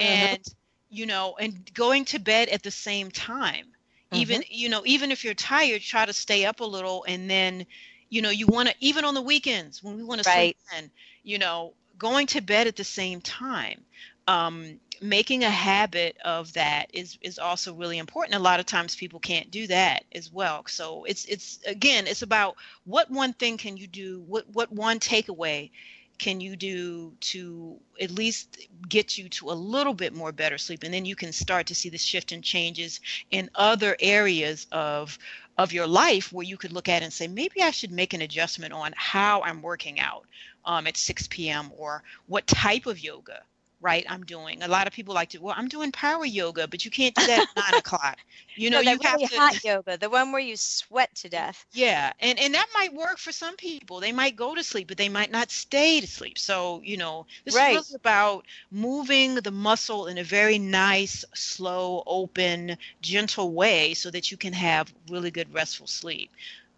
And, mm-hmm. you know, and going to bed at the same time, mm-hmm. even, you know, even if you're tired, try to stay up a little. And then, you know, you want to, even on the weekends when we want right. to sleep in, you know, going to bed at the same time. Um, making a habit of that is, is also really important. A lot of times people can't do that as well. So it's, it's again, it's about what one thing can you do, what, what one takeaway can you do to at least get you to a little bit more better sleep, and then you can start to see the shift and changes in other areas of of your life where you could look at and say, maybe I should make an adjustment on how I'm working out um, at six p m or what type of yoga, right, I'm doing. A lot of people like to, well, I'm doing power yoga, but you can't do that at nine o'clock. You know, no, you have really to hot yoga, the one where you sweat to death. Yeah, and and that might work for some people. They might go to sleep, but they might not stay to sleep. So you know, this right. is about moving the muscle in a very nice, slow, open, gentle way, so that you can have really good restful sleep.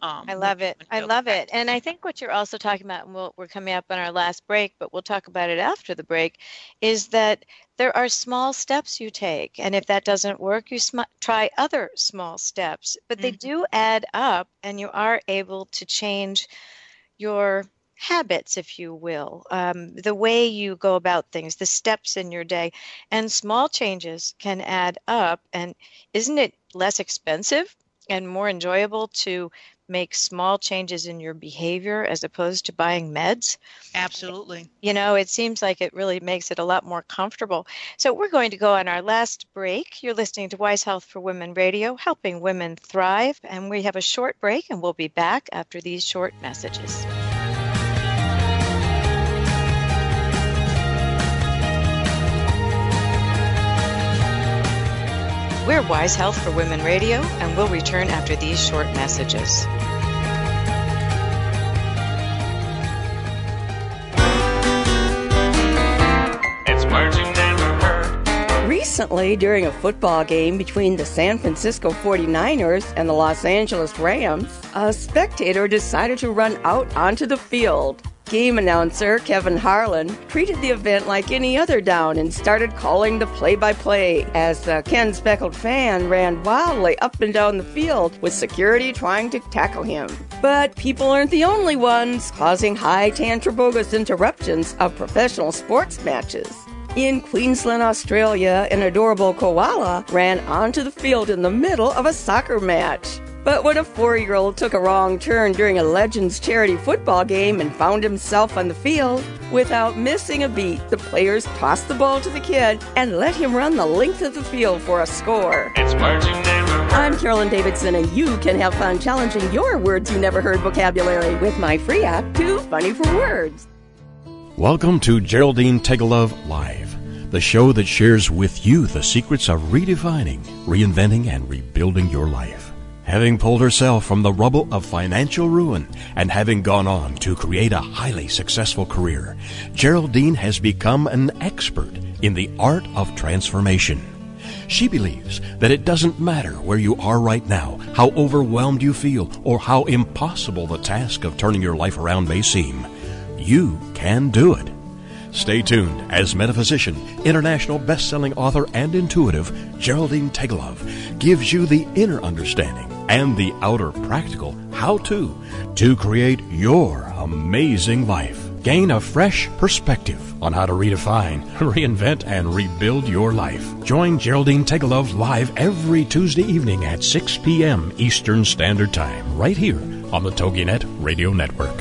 Um, I love it. I love it. And I think what you're also talking about, and we'll, we're coming up on our last break, but we'll talk about it after the break, is that there are small steps you take. And if that doesn't work, you sm- try other small steps. But they mm-hmm. do add up, and you are able to change your habits, if you will, um, the way you go about things, the steps in your day. And small changes can add up. And isn't it less expensive and more enjoyable to make small changes in your behavior as opposed to buying meds? Absolutely. You know, it seems like it really makes it a lot more comfortable. So we're going to go on our last break. You're listening to Wise Health for Women Radio, helping women thrive. And we have a short break, and we'll be back after these short messages. We're Wise Health for Women Radio, and we'll return after these short messages. It's words you never heard. Recently, during a football game between the San Francisco forty-niners and the Los Angeles Rams, a spectator decided to run out onto the field. Game announcer Kevin Harlan treated the event like any other down and started calling the play-by-play as the Ken-speckled fan ran wildly up and down the field with security trying to tackle him. But people aren't the only ones causing high tantrabogus interruptions of professional sports matches. In Queensland, Australia, an adorable koala ran onto the field in the middle of a soccer match. But when a four-year-old took a wrong turn during a Legends charity football game and found himself on the field, without missing a beat, the players tossed the ball to the kid and let him run the length of the field for a score. It's words you never heard. I'm Carolyn Davidson, and you can have fun challenging your words you never heard vocabulary with my free app, Too Funny for Words. Welcome to Geraldine Tegelov Live, the show that shares with you the secrets of redefining, reinventing, and rebuilding your life. Having pulled herself from the rubble of financial ruin and having gone on to create a highly successful career, Geraldine has become an expert in the art of transformation. She believes that it doesn't matter where you are right now, how overwhelmed you feel, or how impossible the task of turning your life around may seem. You can do it. Stay tuned as metaphysician, international best-selling author, and intuitive Geraldine Tegelov gives you the inner understanding and the outer practical how-to to create your amazing life. Gain a fresh perspective on how to redefine, reinvent, and rebuild your life. Join Geraldine Tegelov live every Tuesday evening at six p m Eastern Standard Time, right here on the TogiNet Radio Network.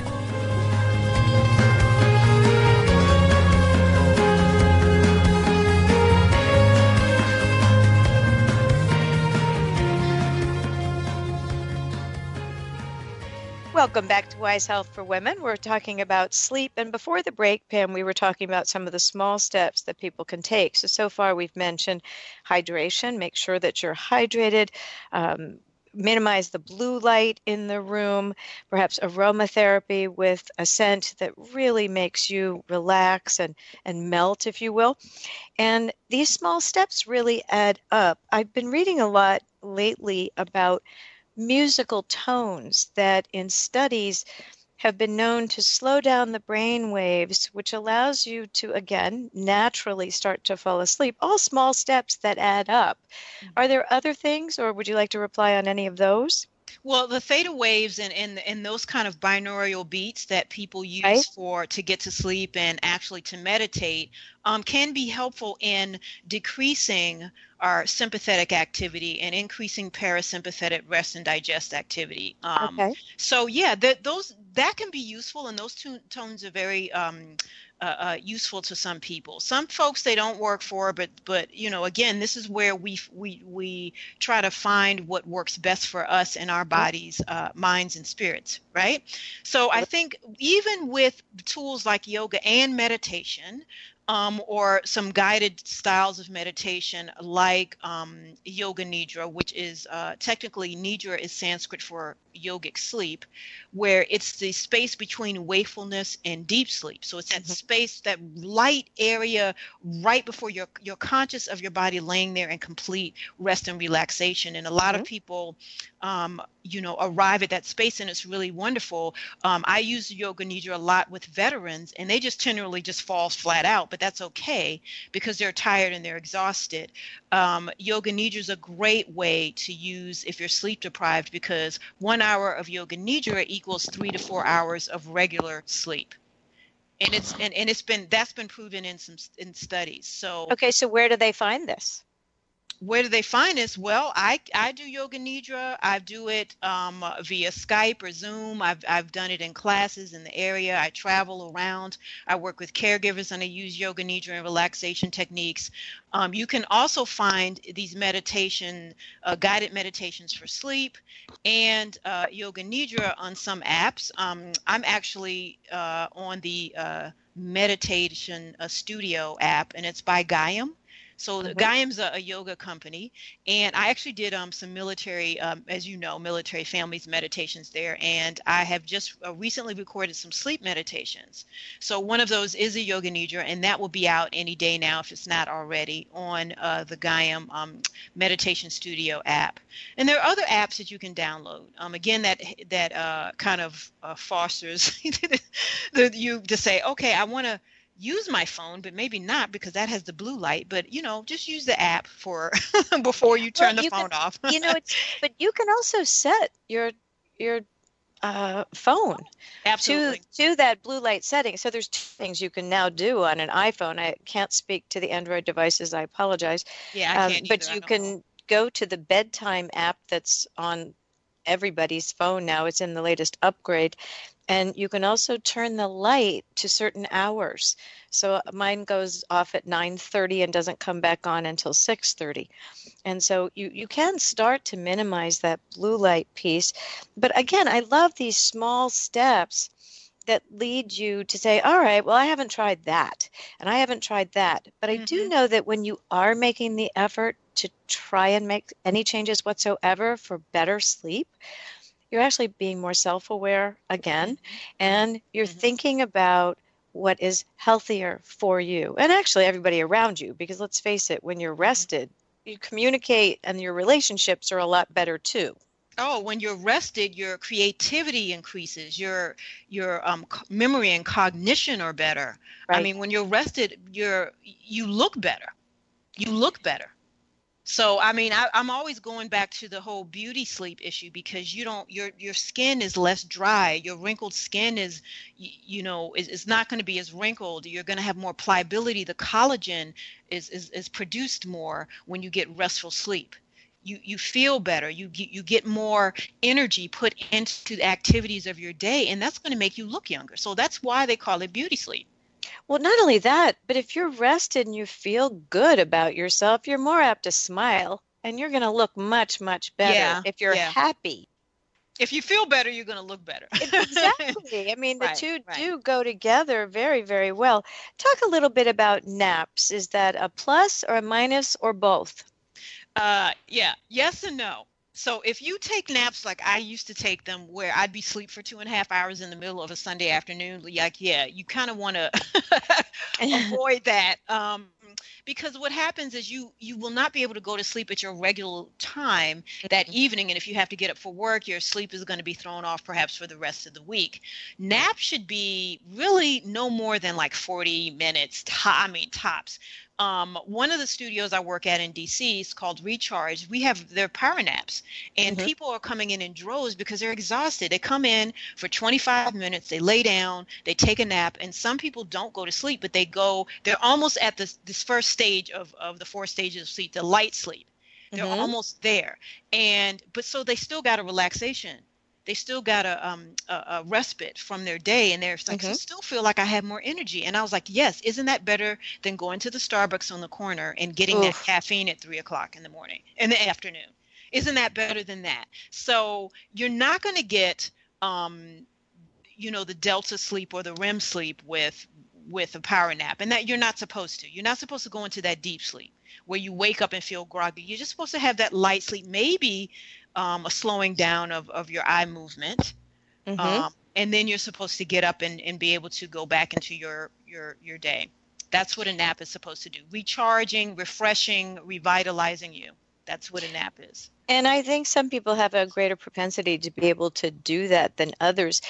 Welcome back to Wise Health for Women. We're talking about sleep. And before the break, Pam, we were talking about some of the small steps that people can take. So, so far we've mentioned hydration. Make sure that you're hydrated. Um, minimize the blue light in the room. Perhaps aromatherapy with a scent that really makes you relax and, and melt, if you will. And these small steps really add up. I've been reading a lot lately about musical tones that in studies have been known to slow down the brain waves, which allows you to, again, naturally start to fall asleep. All small steps that add up. Are there other things, or would you like to reply on any of those? Well, the theta waves and, and, and those kind of binaural beats that people use right. for to get to sleep and actually to meditate um, can be helpful in decreasing our sympathetic activity and increasing parasympathetic rest and digest activity. Um, okay. So, yeah, th- those that can be useful, and those two tones are very um, uh, uh, useful to some people. Some folks they don't work for, but but you know, again, this is where we we we try to find what works best for us and our bodies, uh, minds, and spirits. Right. So, I think even with tools like yoga and meditation. Um, or some guided styles of meditation like um, Yoga Nidra, which is uh, technically Nidra is Sanskrit for yogic sleep, where it's the space between wakefulness and deep sleep. So it's that mm-hmm. space, that light area right before you're, you're conscious of your body laying there in complete rest and relaxation. And a lot mm-hmm. of people, um, you know, arrive at that space, and it's really wonderful. Um, I use Yoga Nidra a lot with veterans, and they just generally just fall flat out. But that's okay because they're tired and they're exhausted. Um, Yoga Nidra is a great way to use if you're sleep deprived, because one hour of Yoga Nidra equals three to four hours of regular sleep, and it's and, and it's been that's been proven in some in studies. So okay, so where do they find this? Where do they find us? Well, I, I do Yoga Nidra. I do it um, via Skype or Zoom. I've I've done it in classes in the area. I travel around. I work with caregivers, and I use Yoga Nidra and relaxation techniques. Um, you can also find these meditation, uh, guided meditations for sleep and uh, Yoga Nidra on some apps. Um, I'm actually uh, on the uh, Meditation uh, Studio app, and it's by Gaiam. So the Gaiam's a, a yoga company, and I actually did um, some military, um, as you know, military families meditations there, and I have just uh, recently recorded some sleep meditations. So one of those is a Yoga Nidra, and that will be out any day now if it's not already on uh, the Gaiam um, Meditation Studio app. And there are other apps that you can download. Um, again, that that uh, kind of uh, fosters the, you to say, okay, I want to use my phone, but maybe not because that has the blue light, but you know, just use the app for before you turn well, the you phone can, off. You know, it's, but you can also set your your uh, phone Absolutely. to to that blue light setting. So there's two things you can now do on an iPhone. I can't speak to the Android devices. I apologize. Yeah, I can't um, but either, you can go to the bedtime app that's on everybody's phone now. It's in the latest upgrade. And you can also turn the light to certain hours. So mine goes off at nine thirty and doesn't come back on until six thirty. And so you, you can start to minimize that blue light piece. But again, I love these small steps that lead you to say, all right, well, I haven't tried that, and I haven't tried that. But I mm-hmm. do know that when you are making the effort to try and make any changes whatsoever for better sleep, you're actually being more self-aware again, and you're mm-hmm. thinking about what is healthier for you and actually everybody around you, because let's face it, when you're rested, you communicate and your relationships are a lot better too. Oh, when you're rested, your creativity increases, your your um, co- memory and cognition are better. Right. I mean, when you're rested, you're you look better. You look better. So, I mean, I, I'm always going back to the whole beauty sleep issue, because you don't, your your skin is less dry. Your wrinkled skin is, you, you know, is, is not going to be as wrinkled. You're going to have more pliability. The collagen is, is, is produced more when you get restful sleep. You you feel better. You you get more energy put into the activities of your day, and that's going to make you look younger. So that's why they call it beauty sleep. Well, not only that, but if you're rested and you feel good about yourself, you're more apt to smile, and you're going to look much, much better yeah, if you're yeah. happy. If you feel better, you're going to look better. Exactly. I mean, the right, two right. do go together very, very well. Talk a little bit about naps. Is that a plus or a minus or both? Uh, yeah. Yes and no. So if you take naps like I used to take them, where I'd be asleep for two and a half hours in the middle of a Sunday afternoon, like, yeah, you kind of want to avoid that. Um, because what happens is you you will not be able to go to sleep at your regular time that evening. And if you have to get up for work, your sleep is going to be thrown off perhaps for the rest of the week. Nap should be really no more than like forty minutes. To, I mean, tops. Um, one of the studios I work at in D C is called Recharge. We have their power naps, and mm-hmm. people are coming in in droves because they're exhausted. They come in for twenty-five minutes, they lay down, they take a nap, and some people don't go to sleep, but they go, they're almost at this, this first stage of, of the four stages of sleep, the light sleep. They're mm-hmm. almost there. And, but so they still got a relaxation. They still got a, um, a, a respite from their day, and they're like, mm-hmm. I still feel like I have more energy. And I was like, yes, isn't that better than going to the Starbucks on the corner and getting Oof. that caffeine at three o'clock in the morning, in the afternoon? Isn't that better than that? So you're not going to get, um, you know, the delta sleep or the R E M sleep with with a power nap, and that you're not supposed to. You're not supposed to go into that deep sleep where you wake up and feel groggy. You're just supposed to have that light sleep, maybe Um, a slowing down of, of your eye movement. Mm-hmm. Um, and then you're supposed to get up and, and be able to go back into your, your, your day. That's what a nap is supposed to do. Recharging, refreshing, revitalizing you. That's what a nap is. And I think some people have a greater propensity to be able to do that than others.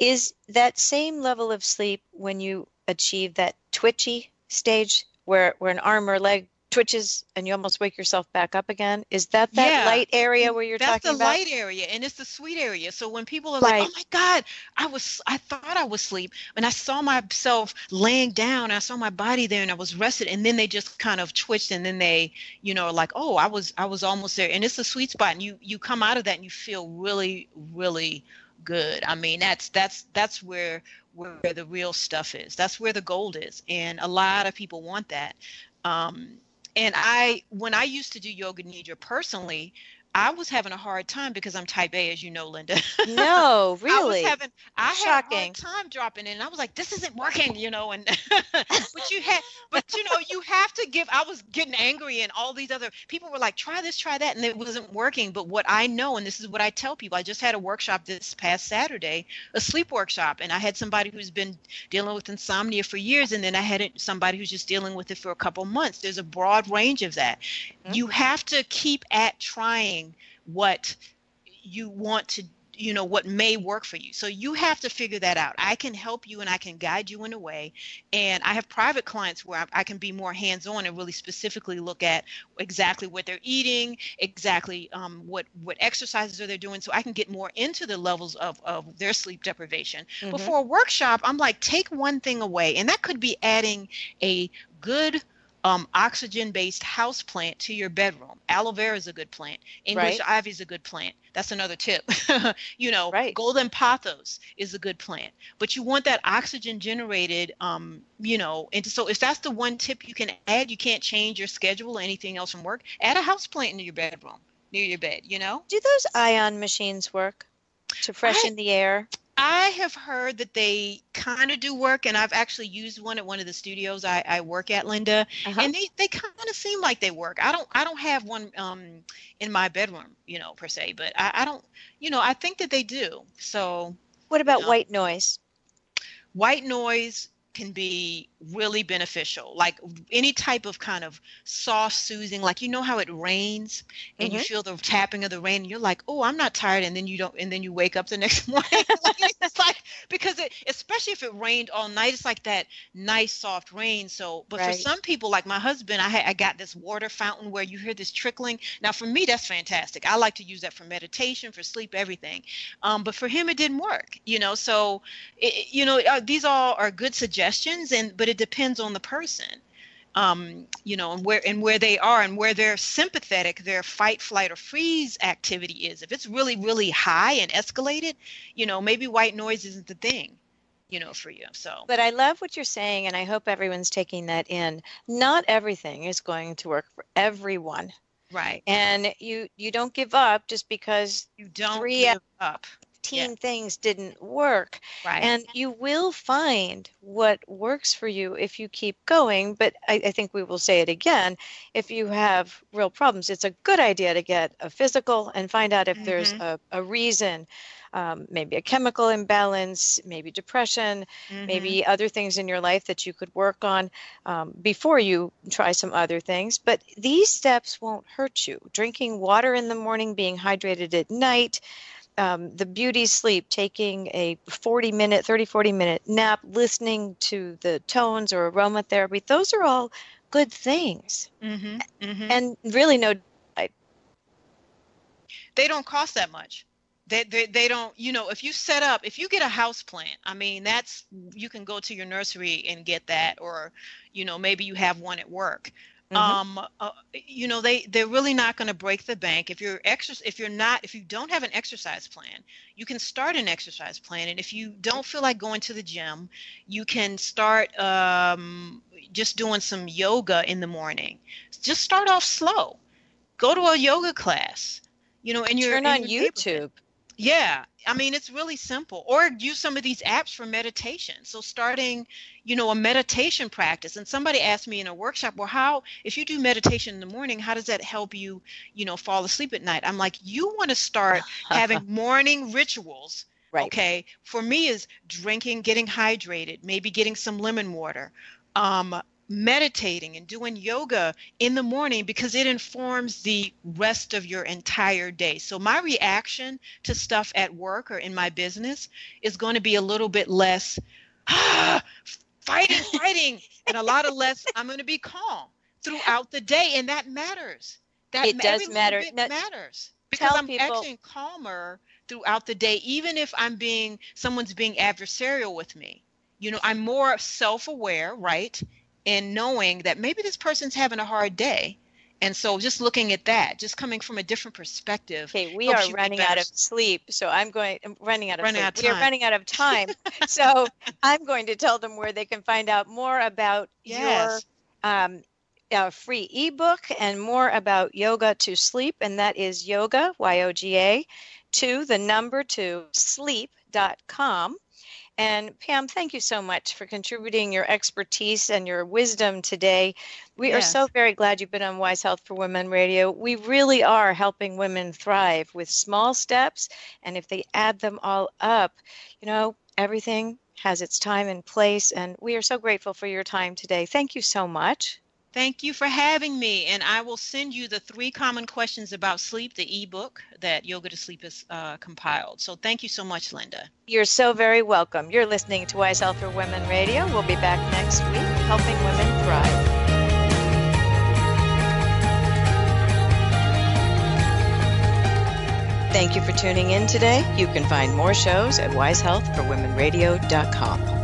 Is that same level of sleep when you achieve that twitchy stage where, where an arm or leg twitches and you almost wake yourself back up again? Is that that yeah. light area where you're That's talking about? That's the light area, and it's the sweet area. So when people are right. like, oh my God, I was, I thought I was asleep, and I saw myself laying down, I saw my body there, and I was rested, and then they just kind of twitched, and then they, you know, like, oh, I was, I was almost there. And it's the sweet spot, and you, you come out of that, and you feel really, really good. I mean, that's that's that's where where the real stuff is. That's where the gold is, and a lot of people want that. Um, And I, when I used to do yoga nidra personally, I was having a hard time because I'm type A, as you know, Linda. No, really? I was having, I Shocking. had a hard time dropping in. And I was like, this isn't working, you know, and, but you had, but you know, you have to give, I was getting angry and all these other people were like, try this, try that. And it wasn't working. But what I know, and this is what I tell people, I just had a workshop this past Saturday, a sleep workshop. And I had somebody who's been dealing with insomnia for years. And then I had somebody who's just dealing with it for a couple months. There's a broad range of that. Mm-hmm. You have to keep at trying what you want to, you know, what may work for you. So you have to figure that out. I can help you and I can guide you in a way. And I have private clients where I, I can be more hands-on and really specifically look at exactly what they're eating, exactly um, what, what exercises are they doing, so I can get more into the levels of, of their sleep deprivation. Mm-hmm. But for a workshop, I'm like, take one thing away. And that could be adding a good Um, oxygen-based house plant to your bedroom. Aloe vera is a good plant. English right. ivy is a good plant. That's another tip. you know, right. golden pothos is a good plant. But you want that oxygen generated, um, you know, and so if that's the one tip you can add, you can't change your schedule or anything else from work, add a house plant into your bedroom, near your bed, you know? Do those ion machines work to freshen I, the air? I have heard that they kind of do work, and I've actually used one at one of the studios I, I work at, Linda, uh-huh. and they, they kind of seem like they work. I don't I don't have one um, in my bedroom, you know, per se, but I, I don't, you know, I think that they do. So, what about you know, white noise? White noise can be really beneficial, like any type of kind of soft soothing, like, you know how it rains and mm-hmm. you feel the tapping of the rain and you're like, oh, I'm not tired. And then you don't, and then you wake up the next morning. like, it's like, because it, especially if it rained all night, it's like that nice soft rain. So, but right. for some people, like my husband, I, ha- I got this water fountain where you hear this trickling. Now for me, that's fantastic. I like to use that for meditation, for sleep, everything. Um, but for him, it didn't work, you know? So, it, you know, uh, these all are good suggestions. And but it depends on the person, um, you know, and where and where they are and where their sympathetic, their fight, flight, or freeze activity is. If it's really, really high and escalated, you know, maybe white noise isn't the thing, you know, for you. So, but I love what you're saying, and I hope everyone's taking that in. Not everything is going to work for everyone, right? And you you don't give up just because you don't three give up. Team yeah. things didn't work. Right. And you will find what works for you if you keep going. But I, I think we will say it again. If you have real problems, it's a good idea to get a physical and find out if mm-hmm. there's a, a reason, um, maybe a chemical imbalance, maybe depression, mm-hmm. maybe other things in your life that you could work on um, before you try some other things. But these steps won't hurt you. Drinking water in the morning, being hydrated at night, um, the beauty sleep, taking a forty minute, thirty, forty minute nap, listening to the tones or aromatherapy, those are all good things. Mm-hmm, mm-hmm. And really no. I, they don't cost that much. They, they they don't, you know, if you set up, if you get a house plant, I mean, that's, you can go to your nursery and get that, or, you know, maybe you have one at work. Mm-hmm. Um, uh, you know, they, they're really not going to break the bank. If you're exer- if you're not, if you don't have an exercise plan, you can start an exercise plan. And if you don't feel like going to the gym, you can start um, just doing some yoga in the morning. Just start off slow. Go to a yoga class, you know, and you're turn on YouTube. Yeah. I mean, it's really simple. Or use some of these apps for meditation. So starting, you know, a meditation practice. And somebody asked me in a workshop, well, how, if you do meditation in the morning, how does that help you, you know, fall asleep at night? I'm like, you want to start having morning rituals. Right. Okay. For me is drinking, getting hydrated, maybe getting some lemon water, um, meditating and doing yoga in the morning, because it informs the rest of your entire day. So my reaction to stuff at work or in my business is going to be a little bit less ah, fighting, fighting, and a lot of less. I'm going to be calm throughout the day. And that matters. That it does matter. It matters because I'm acting calmer throughout the day, even if I'm being, someone's being adversarial with me. You know, I'm more self-aware, right? And knowing that maybe this person's having a hard day. And so just looking at that, just coming from a different perspective. Okay, we are running out of sleep. So I'm going, I'm running out of sleep. We are running out of time. So I'm going to tell them where they can find out more about your um, uh, free ebook and more about Yoga to Sleep. And that is yoga, Y O G A, to the number two, sleep dot com. And Pam, thank you so much for contributing your expertise and your wisdom today. We yes. are so very glad you've been on Wise Health for Women Radio. We really are helping women thrive with small steps. And if they add them all up, you know, everything has its time and place. And we are so grateful for your time today. Thank you so much. Thank you for having me. And I will send you the three common questions about sleep, the ebook that Yoga to Sleep has uh, compiled. So thank you so much, Linda. You're so very welcome. You're listening to Wise Health for Women Radio. We'll be back next week, helping women thrive. Thank you for tuning in today. You can find more shows at wise health for women radio dot com.